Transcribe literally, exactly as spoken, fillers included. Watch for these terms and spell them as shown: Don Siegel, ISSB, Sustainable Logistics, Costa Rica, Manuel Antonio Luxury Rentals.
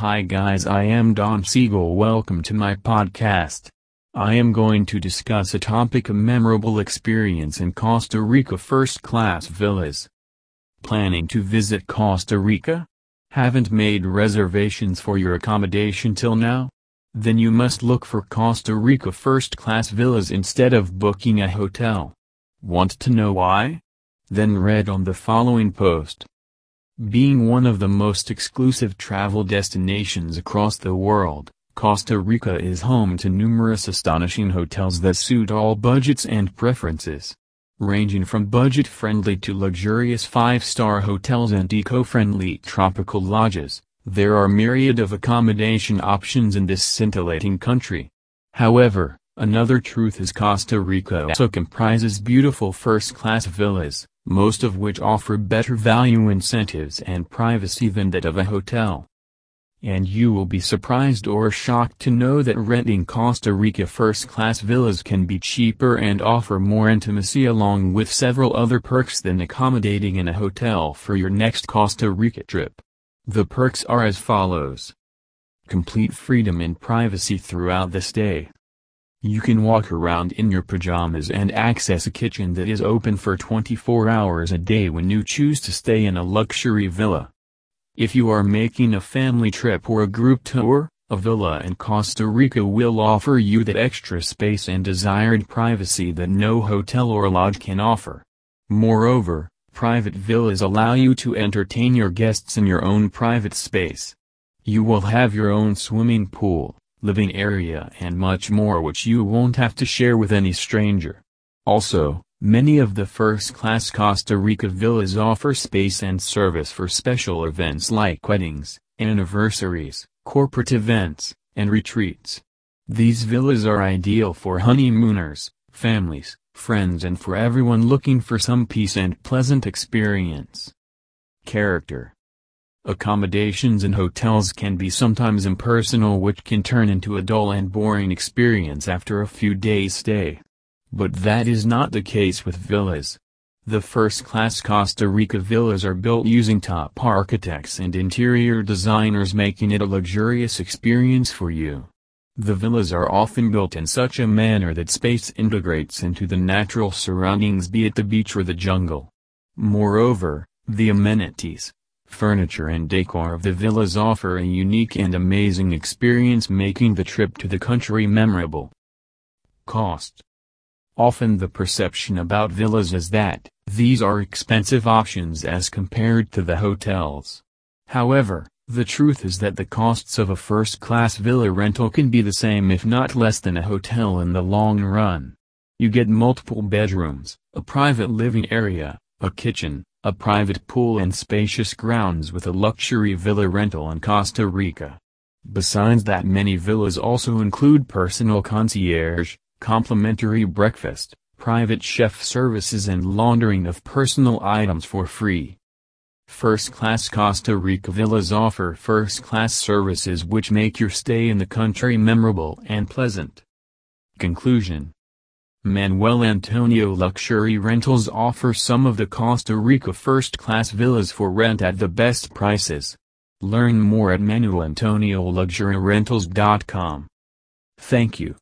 Hi guys, I am Don Siegel. Welcome to my podcast. I am going to discuss a topic: a memorable experience in Costa Rica, first class villas. Planning to visit Costa Rica? Haven't made reservations for your accommodation till now? Then you must look for Costa Rica first class villas instead of booking a hotel. Want to know why? Then read on the following post. Being one of the most exclusive travel destinations across the world, Costa Rica is home to numerous astonishing hotels that suit all budgets and preferences. Ranging from budget-friendly to luxurious five-star hotels and eco-friendly tropical lodges, there are myriad of accommodation options in this scintillating country. However, another truth is Costa Rica also comprises beautiful first-class villas, most of which offer better value incentives and privacy than that of a hotel. And you will be surprised or shocked to know that renting Costa Rica first-class villas can be cheaper and offer more intimacy along with several other perks than accommodating in a hotel for your next Costa Rica trip. The perks are as follows. Complete freedom and privacy throughout the stay. You can walk around in your pajamas and access a kitchen that is open for twenty-four hours a day when you choose to stay in a luxury villa. If you are making a family trip or a group tour, a villa in Costa Rica will offer you that extra space and desired privacy that no hotel or lodge can offer. Moreover, private villas allow you to entertain your guests in your own private space. You will have your own swimming pool, living area and much more, which you won't have to share with any stranger. Also, many of the first-class Costa Rica villas offer space and service for special events like weddings, anniversaries, corporate events, and retreats. These villas are ideal for honeymooners, families, friends, and for everyone looking for some peace and pleasant experience. Character. Accommodations in hotels can be sometimes impersonal, which can turn into a dull and boring experience after a few days' stay. But that is not the case with villas. The first-class Costa Rica villas are built using top architects and interior designers, making it a luxurious experience for you. The villas are often built in such a manner that space integrates into the natural surroundings, be it the beach or the jungle. Moreover, the amenities, furniture and decor of the villas offer a unique and amazing experience, making the trip to the country memorable. Cost. Often the perception about villas is that these are expensive options as compared to the hotels. However, the truth is that the costs of a first-class villa rental can be the same if not less than a hotel in the long run. You get multiple bedrooms, a private living area, a kitchen, a private pool and spacious grounds with a luxury villa rental in Costa Rica. Besides that, many villas also include personal concierge, complimentary breakfast, private chef services and laundering of personal items for free. First-class Costa Rica villas offer first-class services which make your stay in the country memorable and pleasant. Conclusion. Manuel Antonio Luxury Rentals offer some of the Costa Rica first-class villas for rent at the best prices. Learn more at manuel antonio luxury rentals dot com. Thank you.